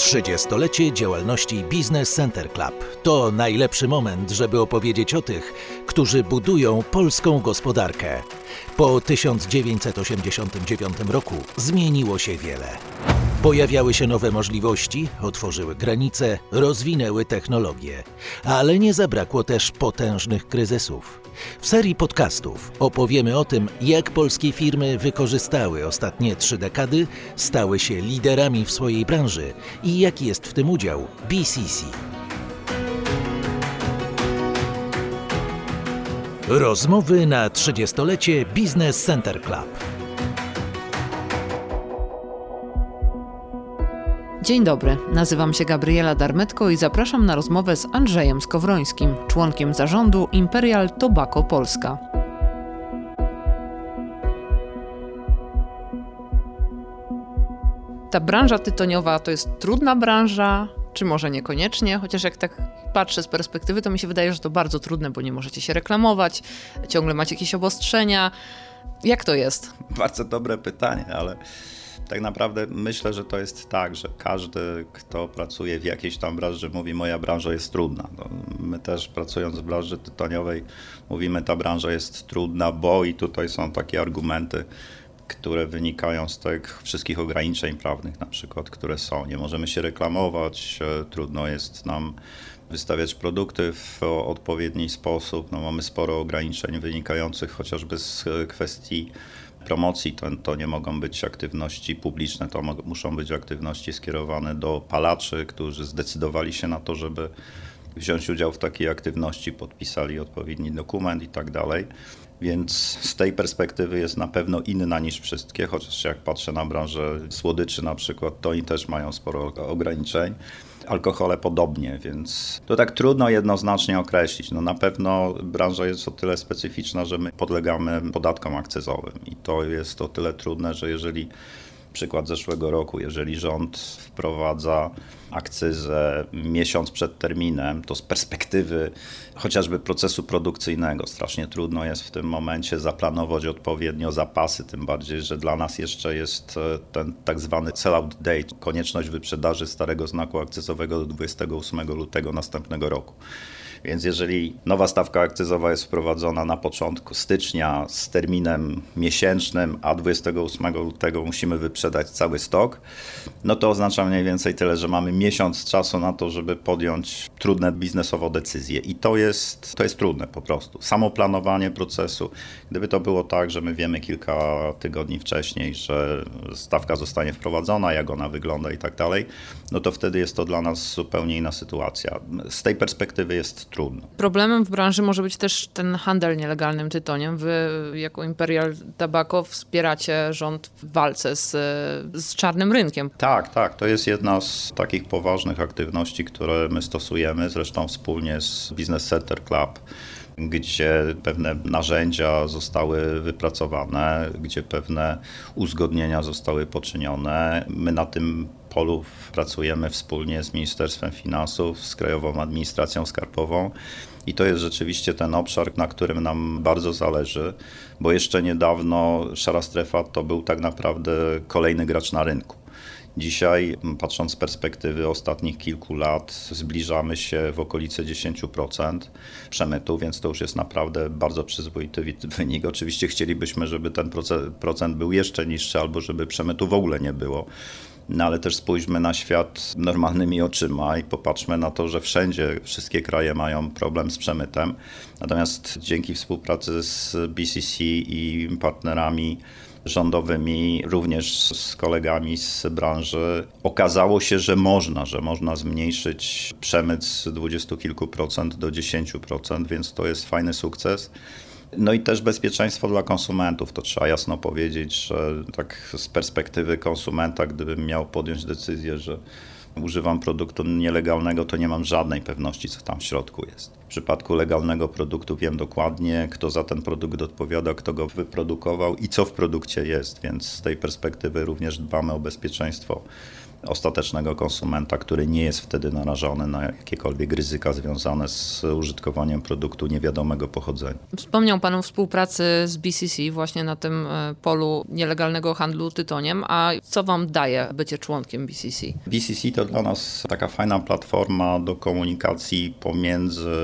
30-lecie działalności Business Center Club to najlepszy moment, żeby opowiedzieć o tych, którzy budują polską gospodarkę. Po 1989 roku zmieniło się wiele. Pojawiały się nowe możliwości, otworzyły granice, rozwinęły technologie, ale nie zabrakło też potężnych kryzysów. W serii podcastów opowiemy o tym, jak polskie firmy wykorzystały ostatnie 3 dekady, stały się liderami w swojej branży i jaki jest w tym udział BCC. Rozmowy na 30-lecie Business Center Club. Dzień dobry, nazywam się Gabriela Darmetko i zapraszam na rozmowę z Andrzejem Skowrońskim, członkiem zarządu Imperial Tobacco Polska. Ta branża tytoniowa to jest trudna branża, czy może niekoniecznie, chociaż jak tak patrzę z perspektywy, to mi się wydaje, że to bardzo trudne, bo nie możecie się reklamować, ciągle macie jakieś obostrzenia. Jak to jest? Bardzo dobre pytanie, ale... Tak naprawdę myślę, że to jest tak, że każdy, kto pracuje w jakiejś tam branży, mówi, moja branża jest trudna. No, my też pracując w branży tytoniowej mówimy, ta branża jest trudna, bo i tutaj są takie argumenty, które wynikają z tych wszystkich ograniczeń prawnych na przykład, które są. Nie możemy się reklamować, trudno jest nam wystawiać produkty w odpowiedni sposób. No, mamy sporo ograniczeń wynikających chociażby z kwestii promocji, to nie mogą być aktywności publiczne, to muszą być aktywności skierowane do palaczy, którzy zdecydowali się na to, żeby wziąć udział w takiej aktywności, podpisali odpowiedni dokument i tak dalej. Więc z tej perspektywy jest na pewno inna niż wszystkie, chociaż jak patrzę na branżę słodyczy na przykład, to oni też mają sporo ograniczeń. Alkohole podobnie, więc to tak trudno jednoznacznie określić. No na pewno branża jest o tyle specyficzna, że my podlegamy podatkom akcyzowym i to jest o tyle trudne, że jeżeli przykład zeszłego roku, jeżeli rząd wprowadza akcyzę miesiąc przed terminem, to z perspektywy chociażby procesu produkcyjnego strasznie trudno jest w tym momencie zaplanować odpowiednio zapasy, tym bardziej, że dla nas jeszcze jest ten tak zwany sell-out date, konieczność wyprzedaży starego znaku akcyzowego do 28 lutego następnego roku. Więc jeżeli nowa stawka akcyzowa jest wprowadzona na początku stycznia z terminem miesięcznym, a 28 lutego musimy wyprzedać cały stok, no to oznacza mniej więcej tyle, że mamy miesiąc czasu na to, żeby podjąć trudne biznesowo decyzje. I to jest trudne po prostu. Samo planowanie procesu. Gdyby to było tak, że my wiemy kilka tygodni wcześniej, że stawka zostanie wprowadzona, jak ona wygląda i tak dalej, no to wtedy jest to dla nas zupełnie inna sytuacja. Z tej perspektywy jest trudno. Problemem w branży może być też ten handel nielegalnym tytoniem. Wy jako Imperial Tobacco wspieracie rząd w walce z czarnym rynkiem. Tak. To jest jedna z takich poważnych aktywności, które my stosujemy, zresztą wspólnie z Business Center Club, gdzie pewne narzędzia zostały wypracowane, gdzie pewne uzgodnienia zostały poczynione. My na tym polu pracujemy wspólnie z Ministerstwem Finansów, z Krajową Administracją Skarbową i to jest rzeczywiście ten obszar, na którym nam bardzo zależy, bo jeszcze niedawno szara strefa to był tak naprawdę kolejny gracz na rynku. Dzisiaj, patrząc z perspektywy ostatnich kilku lat, zbliżamy się w okolice 10% przemytu, więc to już jest naprawdę bardzo przyzwoity wynik. Oczywiście chcielibyśmy, żeby ten procent był jeszcze niższy albo żeby przemytu w ogóle nie było. No ale też spójrzmy na świat normalnymi oczyma i popatrzmy na to, że wszędzie wszystkie kraje mają problem z przemytem. Natomiast dzięki współpracy z BCC i partnerami rządowymi, również z kolegami z branży, okazało się, że można zmniejszyć przemyt z 20 kilku% do 10%, więc to jest fajny sukces. No i też bezpieczeństwo dla konsumentów. To trzeba jasno powiedzieć, że tak z perspektywy konsumenta, gdybym miał podjąć decyzję, że używam produktu nielegalnego, to nie mam żadnej pewności, co tam w środku jest. W przypadku legalnego produktu wiem dokładnie, kto za ten produkt odpowiada, kto go wyprodukował i co w produkcie jest, więc z tej perspektywy również dbamy o bezpieczeństwo ostatecznego konsumenta, który nie jest wtedy narażony na jakiekolwiek ryzyka związane z użytkowaniem produktu niewiadomego pochodzenia. Wspomniał Pan o współpracy z BCC właśnie na tym polu nielegalnego handlu tytoniem, a co Wam daje bycie członkiem BCC? BCC to dla nas taka fajna platforma do komunikacji pomiędzy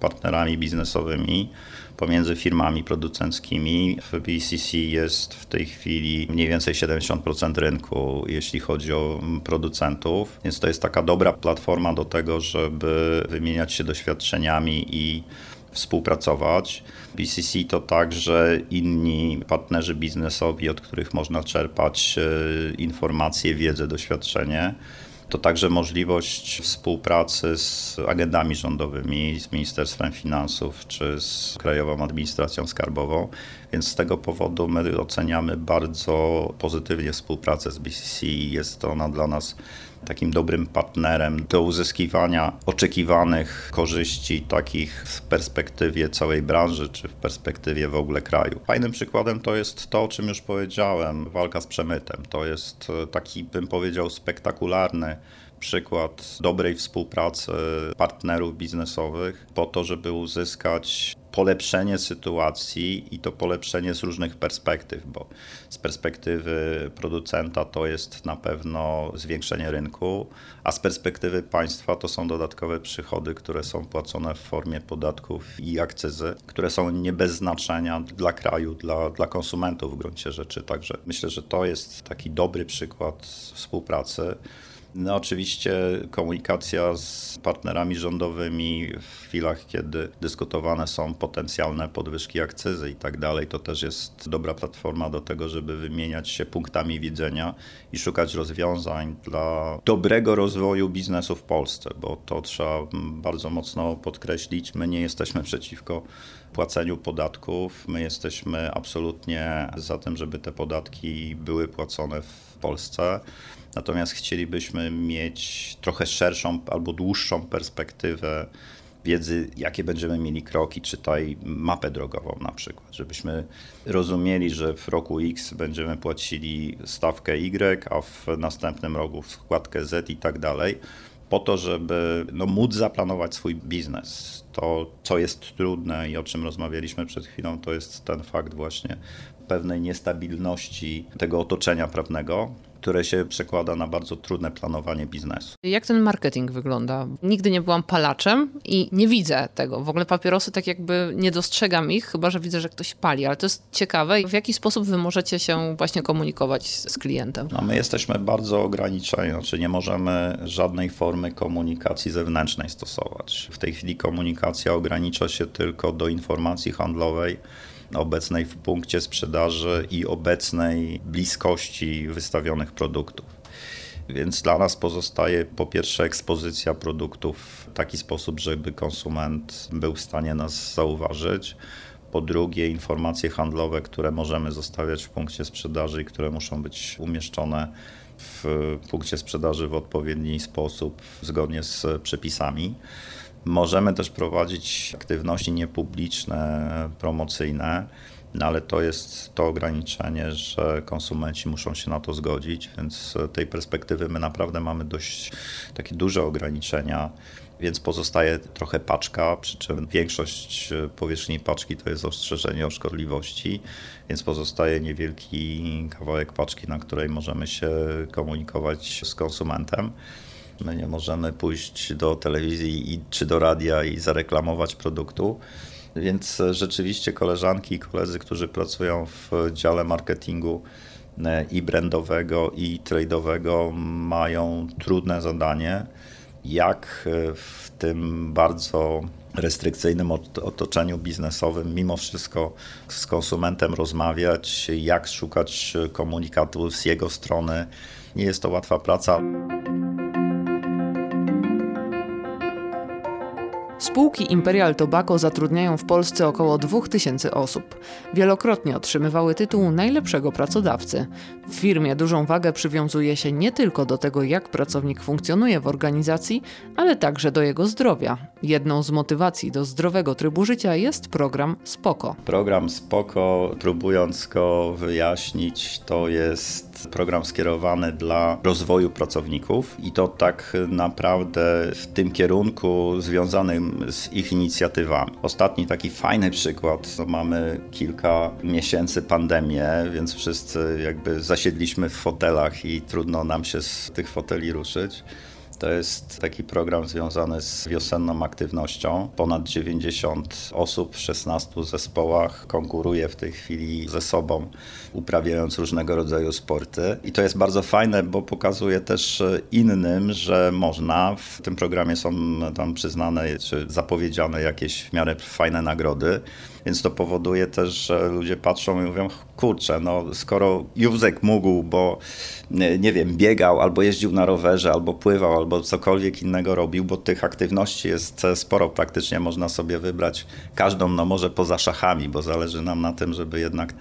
partnerami biznesowymi, pomiędzy firmami producenckimi. W BCC jest w tej chwili mniej więcej 70% rynku, jeśli chodzi o producentów, więc to jest taka dobra platforma do tego, żeby wymieniać się doświadczeniami i współpracować. BCC to także inni partnerzy biznesowi, od których można czerpać informacje, wiedzę, doświadczenie. To także możliwość współpracy z agendami rządowymi, z Ministerstwem Finansów czy z Krajową Administracją Skarbową, więc z tego powodu my oceniamy bardzo pozytywnie współpracę z BCC i jest ona dla nas takim dobrym partnerem do uzyskiwania oczekiwanych korzyści takich w perspektywie całej branży czy w perspektywie w ogóle kraju. Fajnym przykładem to jest to, o czym już powiedziałem, walka z przemytem. To jest taki, bym powiedział, spektakularny przykład dobrej współpracy partnerów biznesowych po to, żeby uzyskać polepszenie sytuacji i to polepszenie z różnych perspektyw, bo z perspektywy producenta to jest na pewno zwiększenie rynku, a z perspektywy państwa to są dodatkowe przychody, które są płacone w formie podatków i akcyzy, które są nie bez znaczenia dla kraju, dla konsumentów w gruncie rzeczy. Także myślę, że to jest taki dobry przykład współpracy. No oczywiście komunikacja z partnerami rządowymi w chwilach, kiedy dyskutowane są potencjalne podwyżki akcyzy i tak dalej, to też jest dobra platforma do tego, żeby wymieniać się punktami widzenia i szukać rozwiązań dla dobrego rozwoju biznesu w Polsce, bo to trzeba bardzo mocno podkreślić. My nie jesteśmy przeciwko płaceniu podatków, my jesteśmy absolutnie za tym, żeby te podatki były płacone w Polsce. Natomiast chcielibyśmy mieć trochę szerszą albo dłuższą perspektywę wiedzy, jakie będziemy mieli kroki, czytaj mapę drogową na przykład, żebyśmy rozumieli, że w roku X będziemy płacili stawkę Y, a w następnym roku składkę Z i tak dalej, po to, żeby móc zaplanować swój biznes. To, co jest trudne i o czym rozmawialiśmy przed chwilą, to jest ten fakt właśnie pewnej niestabilności tego otoczenia prawnego, które się przekłada na bardzo trudne planowanie biznesu. Jak ten marketing wygląda? Nigdy nie byłam palaczem i nie widzę tego. W ogóle papierosy tak jakby nie dostrzegam ich, chyba że widzę, że ktoś pali, ale to jest ciekawe. W jaki sposób wy możecie się właśnie komunikować z klientem? No my jesteśmy bardzo ograniczeni, znaczy nie możemy żadnej formy komunikacji zewnętrznej stosować. W tej chwili komunikacja ogranicza się tylko do informacji handlowej, obecnej w punkcie sprzedaży i obecnej bliskości wystawionych produktów. Więc dla nas pozostaje po pierwsze ekspozycja produktów w taki sposób, żeby konsument był w stanie nas zauważyć. Po drugie informacje handlowe, które możemy zostawiać w punkcie sprzedaży i które muszą być umieszczone w punkcie sprzedaży w odpowiedni sposób, zgodnie z przepisami. Możemy też prowadzić aktywności niepubliczne, promocyjne, no ale to jest to ograniczenie, że konsumenci muszą się na to zgodzić, więc z tej perspektywy my naprawdę mamy dość takie duże ograniczenia, więc pozostaje trochę paczka, przy czym większość powierzchni paczki to jest ostrzeżenie o szkodliwości, więc pozostaje niewielki kawałek paczki, na której możemy się komunikować z konsumentem. My nie możemy pójść do telewizji czy do radia i zareklamować produktu, więc rzeczywiście koleżanki i koledzy, którzy pracują w dziale marketingu i brandowego, i trade'owego, mają trudne zadanie, jak w tym bardzo restrykcyjnym otoczeniu biznesowym mimo wszystko z konsumentem rozmawiać, jak szukać komunikatu z jego strony. Nie jest to łatwa praca. Spółki Imperial Tobacco zatrudniają w Polsce około 2000 osób. Wielokrotnie otrzymywały tytuł najlepszego pracodawcy. W firmie dużą wagę przywiązuje się nie tylko do tego, jak pracownik funkcjonuje w organizacji, ale także do jego zdrowia. Jedną z motywacji do zdrowego trybu życia jest program SPOKO. Program SPOKO, próbując go wyjaśnić, to jest jest program skierowany dla rozwoju pracowników i to tak naprawdę w tym kierunku związanym z ich inicjatywami. Ostatni taki fajny przykład, to mamy kilka miesięcy pandemię, więc wszyscy jakby zasiedliśmy w fotelach i trudno nam się z tych foteli ruszyć. To jest taki program związany z wiosenną aktywnością. Ponad 90 osób w 16 zespołach konkuruje w tej chwili ze sobą, uprawiając różnego rodzaju sporty. I to jest bardzo fajne, bo pokazuje też innym, że można. W tym programie są tam przyznane czy zapowiedziane jakieś w miarę fajne nagrody. Więc to powoduje też, że ludzie patrzą i mówią, kurczę, no skoro Józek mógł, bo nie wiem, biegał, albo jeździł na rowerze, albo pływał, albo cokolwiek innego robił, bo tych aktywności jest sporo, praktycznie można sobie wybrać każdą, no może poza szachami, bo zależy nam na tym, żeby jednak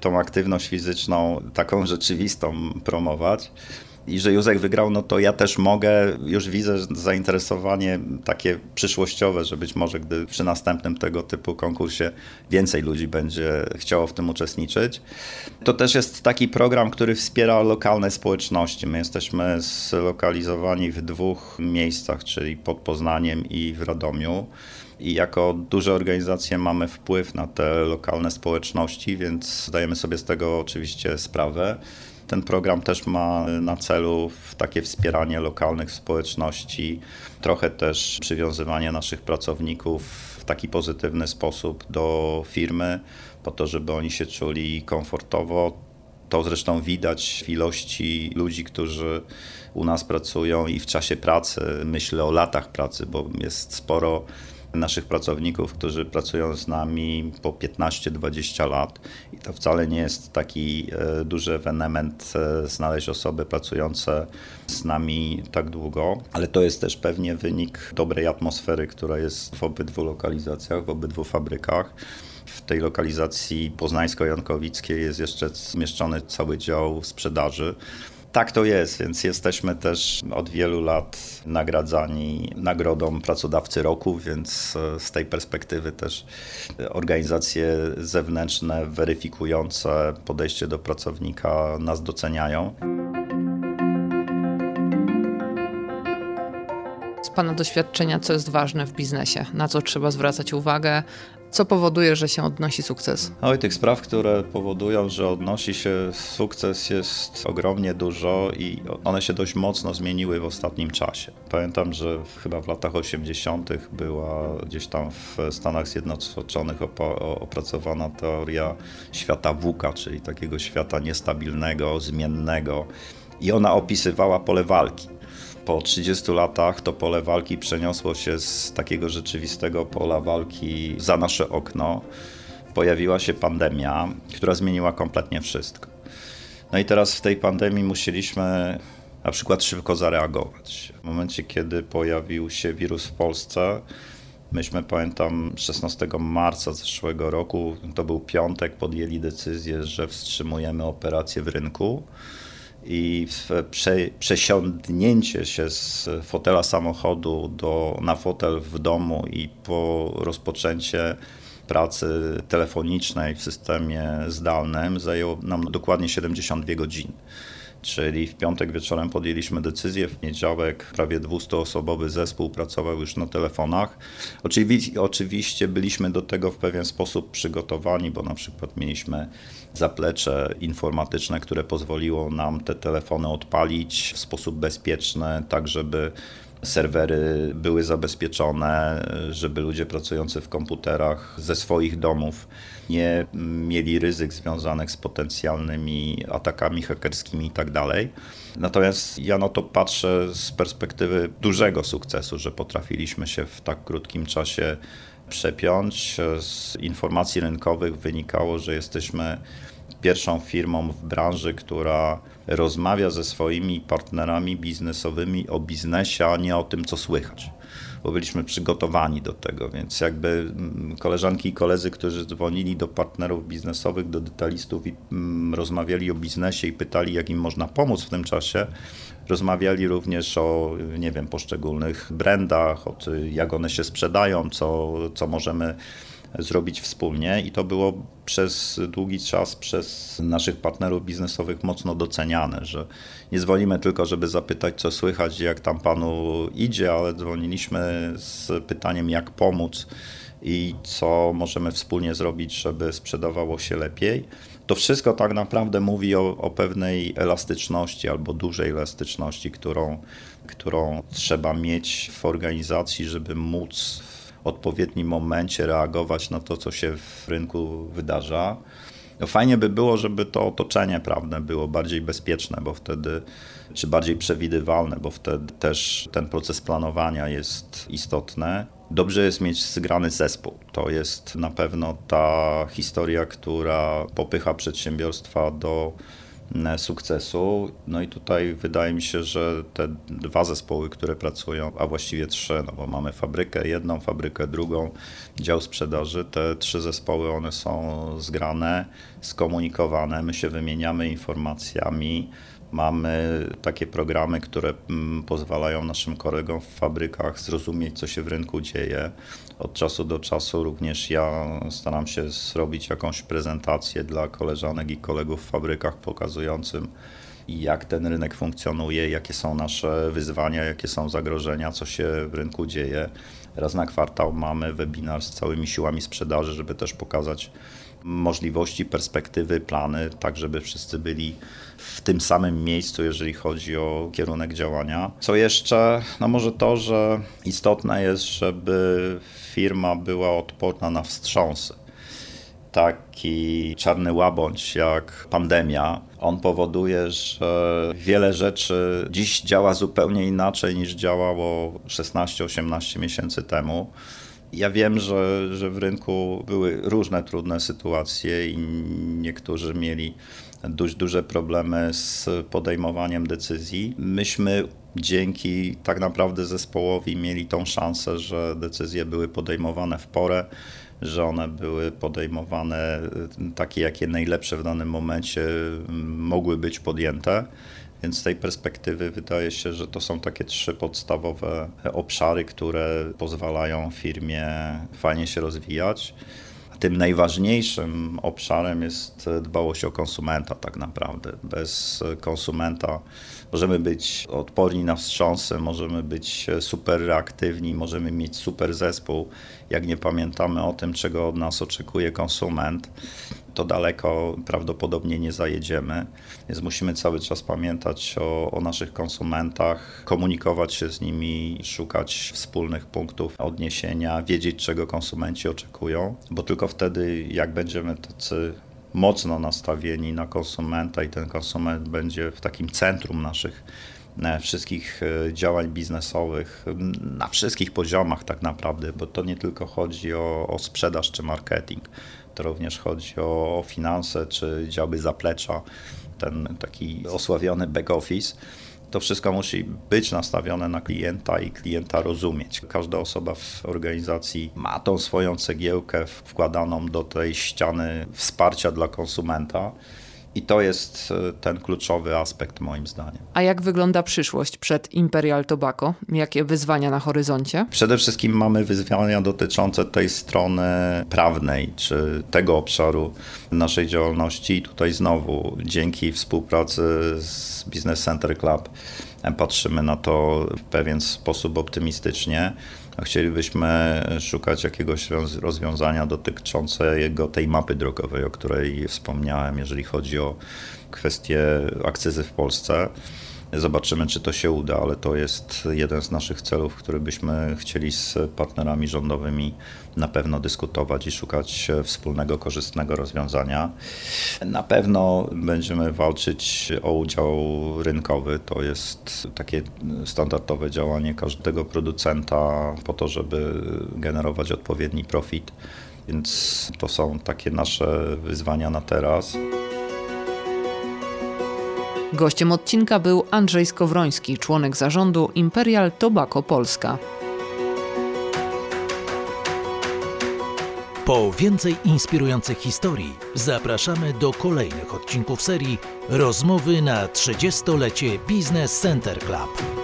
tą aktywność fizyczną, taką rzeczywistą promować. I że Józek wygrał, no to ja też mogę, już widzę zainteresowanie takie przyszłościowe, że być może gdy przy następnym tego typu konkursie więcej ludzi będzie chciało w tym uczestniczyć. To też jest taki program, który wspiera lokalne społeczności. My jesteśmy zlokalizowani w dwóch miejscach, czyli pod Poznaniem i w Radomiu. I jako duże organizacje mamy wpływ na te lokalne społeczności, więc zdajemy sobie z tego oczywiście sprawę. Ten program też ma na celu takie wspieranie lokalnych społeczności, trochę też przywiązywanie naszych pracowników w taki pozytywny sposób do firmy, po to, żeby oni się czuli komfortowo. To zresztą widać w ilości ludzi, którzy u nas pracują i w czasie pracy, myślę o latach pracy, bo jest sporo naszych pracowników, którzy pracują z nami po 15-20 lat i to wcale nie jest taki duży ewenement znaleźć osoby pracujące z nami tak długo, ale to jest też pewnie wynik dobrej atmosfery, która jest w obydwu lokalizacjach, w obydwu fabrykach. W tej lokalizacji poznańsko-jankowickiej jest jeszcze zmieszczony cały dział sprzedaży. Tak to jest, więc jesteśmy też od wielu lat nagradzani nagrodą Pracodawcy Roku, więc z tej perspektywy też organizacje zewnętrzne weryfikujące podejście do pracownika nas doceniają. Z Pana doświadczenia, co jest ważne w biznesie, na co trzeba zwracać uwagę? Co powoduje, że się odnosi sukces? Oj, tych spraw, które powodują, że odnosi się sukces, jest ogromnie dużo i one się dość mocno zmieniły w ostatnim czasie. Pamiętam, że chyba w latach 80. była gdzieś tam w Stanach Zjednoczonych opracowana teoria świata VUCA, czyli takiego świata niestabilnego, zmiennego i ona opisywała pole walki. Po 30 latach to pole walki przeniosło się z takiego rzeczywistego pola walki za nasze okno. Pojawiła się pandemia, która zmieniła kompletnie wszystko. No i teraz w tej pandemii musieliśmy na przykład szybko zareagować. W momencie, kiedy pojawił się wirus w Polsce, myśmy, pamiętam, 16 marca zeszłego roku, to był piątek, podjęli decyzję, że wstrzymujemy operacje w rynku. I przesiądnięcie się z fotela samochodu na fotel w domu i po rozpoczęcie pracy telefonicznej w systemie zdalnym zajęło nam dokładnie 72 godziny. Czyli w piątek wieczorem podjęliśmy decyzję, w poniedziałek prawie 200-osobowy zespół pracował już na telefonach. Oczywiście byliśmy do tego w pewien sposób przygotowani, bo na przykład mieliśmy zaplecze informatyczne, które pozwoliło nam te telefony odpalić w sposób bezpieczny, tak żeby serwery były zabezpieczone, żeby ludzie pracujący w komputerach ze swoich domów nie mieli ryzyk związanych z potencjalnymi atakami hakerskimi itd. Natomiast ja na to patrzę z perspektywy dużego sukcesu, że potrafiliśmy się w tak krótkim czasie przepiąć. Z informacji rynkowych wynikało, że jesteśmy pierwszą firmą w branży, która rozmawia ze swoimi partnerami biznesowymi o biznesie, a nie o tym, co słychać, bo byliśmy przygotowani do tego, więc jakby koleżanki i koledzy, którzy dzwonili do partnerów biznesowych, do detalistów i rozmawiali o biznesie i pytali, jak im można pomóc w tym czasie, rozmawiali również o, nie wiem, poszczególnych brandach, o tym, jak one się sprzedają, co możemy zrobić wspólnie i to było przez długi czas przez naszych partnerów biznesowych mocno doceniane, że nie dzwonimy tylko, żeby zapytać, co słychać, jak tam panu idzie, ale dzwoniliśmy z pytaniem, jak pomóc i co możemy wspólnie zrobić, żeby sprzedawało się lepiej. To wszystko tak naprawdę mówi o pewnej elastyczności albo dużej elastyczności, którą trzeba mieć w organizacji, żeby móc w odpowiednim momencie reagować na to, co się w rynku wydarza. No fajnie by było, żeby to otoczenie prawne było bardziej bezpieczne, bo wtedy, czy bardziej przewidywalne, bo wtedy też ten proces planowania jest istotny. Dobrze jest mieć zgrany zespół. To jest na pewno ta historia, która popycha przedsiębiorstwa do sukcesu. No i tutaj wydaje mi się, że te dwa zespoły, które pracują, a właściwie trzy, no bo mamy fabrykę jedną, fabrykę drugą, dział sprzedaży, te trzy zespoły, one są zgrane, skomunikowane, my się wymieniamy informacjami, mamy takie programy, które pozwalają naszym kolegom w fabrykach zrozumieć, co się w rynku dzieje. Od czasu do czasu również ja staram się zrobić jakąś prezentację dla koleżanek i kolegów w fabrykach pokazującym, jak ten rynek funkcjonuje, jakie są nasze wyzwania, jakie są zagrożenia, co się w rynku dzieje. Raz na kwartał mamy webinar z całymi siłami sprzedaży, żeby też pokazać możliwości, perspektywy, plany, tak żeby wszyscy byli w tym samym miejscu, jeżeli chodzi o kierunek działania. Co jeszcze? No może to, że istotne jest, żeby firma była odporna na wstrząsy. Taki czarny łabędź jak pandemia, on powoduje, że wiele rzeczy dziś działa zupełnie inaczej niż działało 16-18 miesięcy temu. Ja wiem, że w rynku były różne trudne sytuacje i niektórzy mieli duże problemy z podejmowaniem decyzji. Myśmy dzięki tak naprawdę zespołowi mieli tą szansę, że decyzje były podejmowane w porę, że one były podejmowane takie, jakie najlepsze w danym momencie mogły być podjęte. Więc z tej perspektywy wydaje się, że to są takie trzy podstawowe obszary, które pozwalają firmie fajnie się rozwijać. A tym najważniejszym obszarem jest dbałość o konsumenta tak naprawdę. Bez konsumenta możemy być odporni na wstrząsy, możemy być super reaktywni, możemy mieć super zespół. Jak nie pamiętamy o tym, czego od nas oczekuje konsument, to daleko prawdopodobnie nie zajedziemy, więc musimy cały czas pamiętać o naszych konsumentach, komunikować się z nimi, szukać wspólnych punktów odniesienia, wiedzieć, czego konsumenci oczekują, bo tylko wtedy, jak będziemy tacy mocno nastawieni na konsumenta i ten konsument będzie w takim centrum naszych wszystkich działań biznesowych, na wszystkich poziomach tak naprawdę, bo to nie tylko chodzi o sprzedaż czy marketing, to również chodzi o finanse czy działy zaplecza, ten taki osławiony back office. To wszystko musi być nastawione na klienta i klienta rozumieć. Każda osoba w organizacji ma tą swoją cegiełkę wkładaną do tej ściany wsparcia dla konsumenta. I to jest ten kluczowy aspekt moim zdaniem. A jak wygląda przyszłość przed Imperial Tobacco? Jakie wyzwania na horyzoncie? Przede wszystkim mamy wyzwania dotyczące tej strony prawnej, czy tego obszaru naszej działalności. I tutaj znowu dzięki współpracy z Business Center Club patrzymy na to w pewien sposób optymistycznie. Chcielibyśmy szukać jakiegoś rozwiązania dotyczącego tej mapy drogowej, o której wspomniałem, jeżeli chodzi o kwestię akcyzy w Polsce. Zobaczymy, czy to się uda, ale to jest jeden z naszych celów, który byśmy chcieli z partnerami rządowymi na pewno dyskutować i szukać wspólnego, korzystnego rozwiązania. Na pewno będziemy walczyć o udział rynkowy. To jest takie standardowe działanie każdego producenta po to, żeby generować odpowiedni profit. Więc to są takie nasze wyzwania na teraz. Gościem odcinka był Andrzej Skowroński, członek zarządu Imperial Tobacco Polska. Po więcej inspirujących historii zapraszamy do kolejnych odcinków serii Rozmowy na 30-lecie Business Center Club.